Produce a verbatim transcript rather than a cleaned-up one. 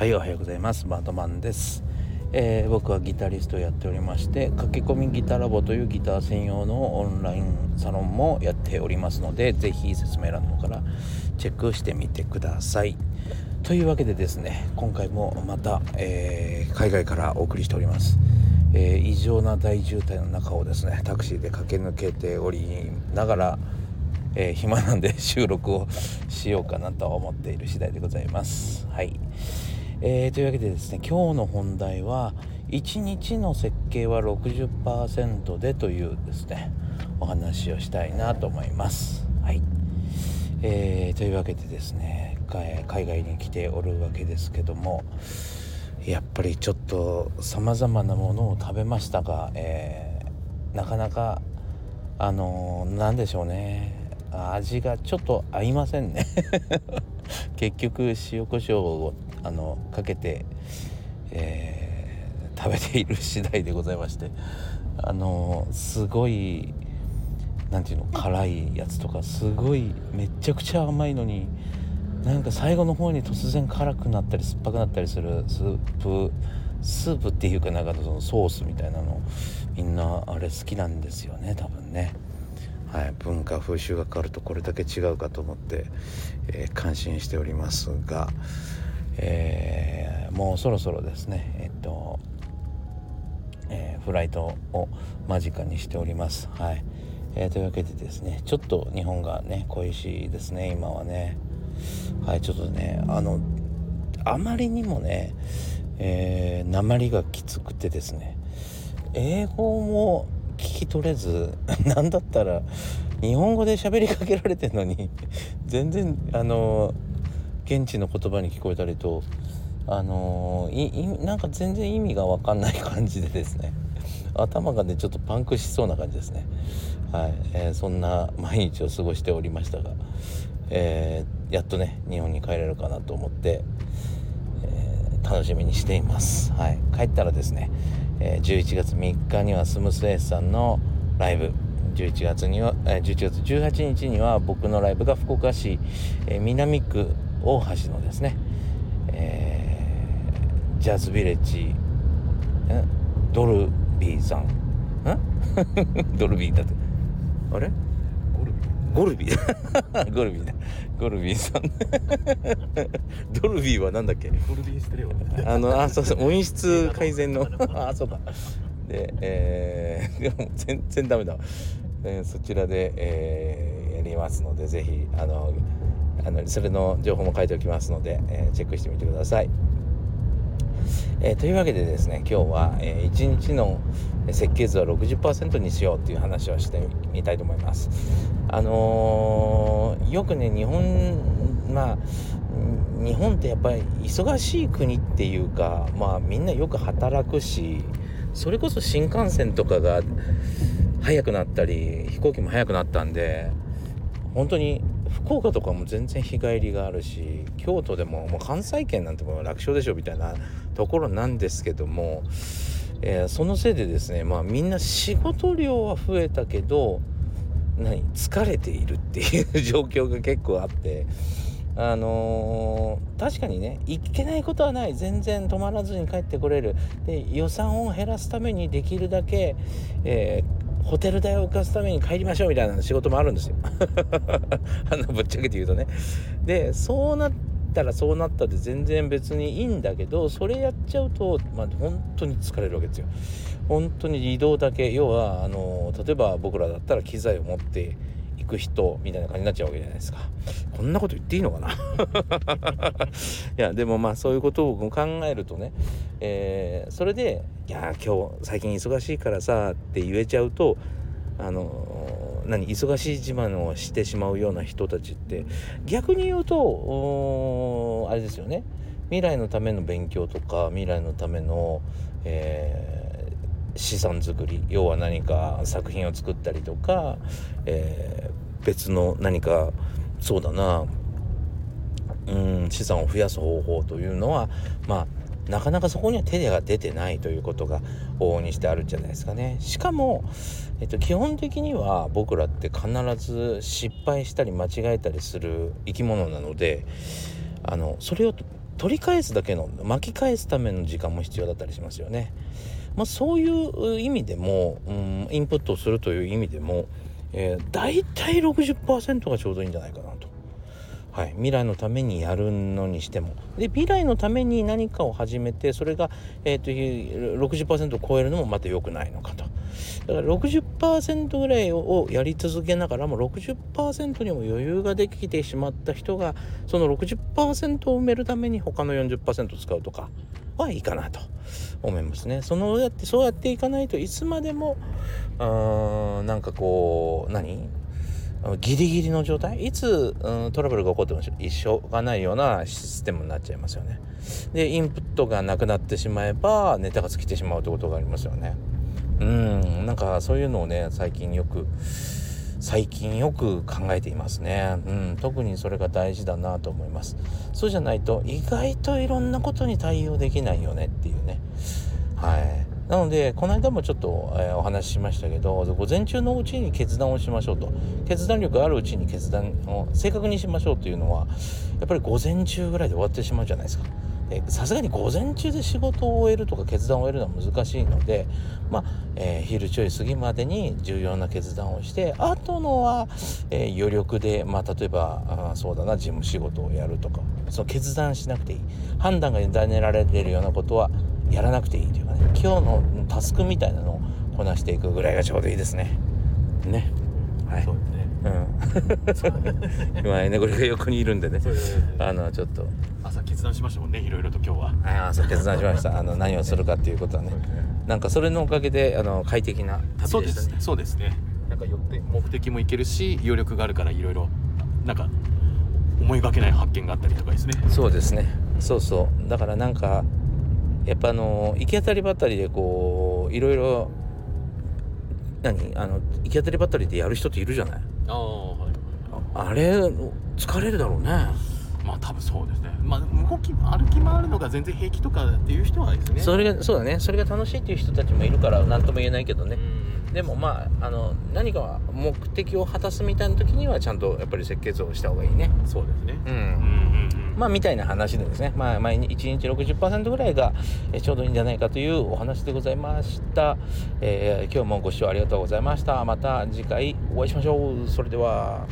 はい、おはようございます。バートマンです。えー、僕はギタリストをやっておりまして、駆け込みギタラボというギター専用のオンラインサロンもやっておりますので、ぜひ説明欄の方からチェックしてみてください。というわけでですね、今回もまた、えー、海外からお送りしております。えー、異常な大渋滞の中をですね、タクシーで駆け抜けておりながら、えー、暇なんで収録をしようかなと思っている次第でございます。はい、えー、というわけでですね、今日の本題はいちにちの設計は ろくじゅっパーセント でというですね、お話をしたいなと思います。はい、えー、というわけでですね、海外に来ておるわけですけども、やっぱりちょっと様々なものを食べましたが、えー、なかなかあのー、なんでしょうね、味がちょっと合いませんね結局塩コショウをあのかけて、えー、食べている次第でございまして、あのすごいなんていうの、辛いやつとかすごいめちゃくちゃ甘いのに、なんか最後の方に突然辛くなったり酸っぱくなったりするスープスープっていうか、なんかそのソースみたいなの、みんなあれ好きなんですよね、多分ね。はい、文化風習が変わるとこれだけ違うかと思って、えー、感心しておりますが、えー、もうそろそろですね、えっと、えー、フライトを間近にしております。はい、えー、というわけでですね、ちょっと日本がね恋しいですね、今はね。はい、ちょっとね、あのあまりにもね、えー、訛りがきつくてですね、英語も聞き取れず、なんだったら日本語で喋りかけられてるのに全然あの現地の言葉に聞こえたりと、あのいなんか全然意味が分かんない感じでですね、頭がねちょっとパンクしそうな感じですね。はい、えー、そんな毎日を過ごしておりましたが、えー、やっとね日本に帰れるかなと思って、えー、楽しみにしています。はい、帰ったらですね、じゅういちがつみっかにはスムスエースさんのライブ、じゅういちがつにはじゅういちがつじゅうはちにちには僕のライブが福岡市南区大橋のですね、えー、ジャズビレッジドルビーさんんドルビーだってあれゴルビーゴルビーだゴルビーさんドルビーはなんだっけ、ゴルビーステレオあのあそうそう音質改善のあそうかで、えー、でも全然ダメだ、えー、そちらで、えー、やりますので、ぜひあのあのそれの情報も書いておきますので、えー、チェックしてみてください。えー、というわけでですね、今日は、えー、いちにちの設計図は ろくじゅっパーセント にしようという話をしてみたいと思います。あのー、よくね日本、まあ、日本ってやっぱり忙しい国っていうか、まあ、みんなよく働くし、それこそ新幹線とかが早くなったり飛行機も早くなったんで、本当に福岡とかも全然日帰りがあるし、京都でももう関西圏なんてもう楽勝でしょみたいなところなんですけども、えー、そのせいでですね、まあ、みんな仕事量は増えたけど何疲れているっていう状況が結構あって、あのー、確かにねいけないことはない、全然止まらずに帰ってこれるで、予算を減らすためにできるだけ、えーホテル代を浮かすために帰りましょうみたいな仕事もあるんですよあのぶっちゃけて言うとね。でそうなったらそうなったで全然別にいいんだけど、それやっちゃうと、まあ、本当に疲れるわけですよ。本当に移動だけ、要はあの例えば僕らだったら機材を持って行く人みたいな感じになっちゃうわけじゃないですか。こんなこと言っていいのかないやでもまあそういうことを考えるとね、えー、それでいや今日最近忙しいからさって言えちゃうと、あの何忙しい自慢をしてしまうような人たちって、逆に言うとあれですよね、未来のための勉強とか未来のための、えー資産作り、要は何か作品を作ったりとか、えー、別の何かそうだな、うん、資産を増やす方法というのは、まあ、なかなかそこには手が出てないということが往々にしてあるんじゃないですかね。しかも、えっと、基本的には僕らって必ず失敗したり間違えたりする生き物なので、あのそれを取り返すだけの巻き返すための時間も必要だったりしますよね。まあ、そういう意味でも、うん、インプットをするという意味でも、えー、大体 ろくじゅっパーセント がちょうどいいんじゃないかなと、はい、未来のためにやるのにしてもで未来のために何かを始めてそれが、えー、と ろくじゅっパーセント を超えるのもまた良くないのかと。だから ろくじゅっパーセント ぐらいをやり続けながらも ろくじゅっパーセント にも余裕ができてしまった人がその ろくじゅっパーセント を埋めるために他の よんじゅっパーセント 使うとかはいいかなと思いますね。そのやってそうやっていかないといつまでもあなんかこう何ギリギリの状態いつ、うん、トラブルが起こっても一緒がないようなシステムになっちゃいますよね。でインプットがなくなってしまえばネタが尽きてしまうということがありますよね。うんなんかそういうのをね最近よく最近よく考えていますね。うん特にそれが大事だなと思います。そうじゃないと意外といろんなことに対応できないよねっていうね。はいなのでこの間もちょっと、えー、お話ししましたけど午前中のうちに決断をしましょうと決断力あるうちに決断を正確にしましょうというのはやっぱり午前中ぐらいで終わってしまうじゃないですか。さすがに午前中で仕事を終えるとか決断を終えるのは難しいので、まあえー、昼ちょい過ぎまでに重要な決断をしてあとのは、えー、余力で、まあ、例えばあそうだな事務仕事をやるとかその決断しなくていい判断が委ねられているようなことはやらなくていいというかね今日のタスクみたいなのをこなしていくぐらいがちょうどいいですね。ねはいそうですねうん、今ねこれが横にいるんでねあのちょっと朝決断しましたもんねいろいろと今日は朝決断しましたあの何をするかっていうことはねなんかそれのおかげであの快適な旅でしたね。そうですねそうですねなんかよって目的もいけるし余力があるからいろいろなんか思いがけない発見があったりとかですね。そうですねそうそうだからなんかやっぱあの行き当たりばったりでこういろいろ何あの行き当たりばったりでやる人っているじゃない。あ、はい、あれ疲れるだろうね。まあ多分そうですね。まあ動き歩き回るのが全然平気とかっていう人はですねそれがそうだねそれが楽しいっていう人たちもいるから何とも言えないけどね。でもまあ、あの何か目的を果たすみたいな時にはちゃんとやっぱり設計図をした方がいいね。そうですね、うん、うんうんうん、まあみたいな話でですね、まあ、毎日いちにち ろくじゅっパーセント ぐらいがちょうどいいんじゃないかというお話でございました、えー、今日もご視聴ありがとうございました。また次回お会いしましょう。それでは。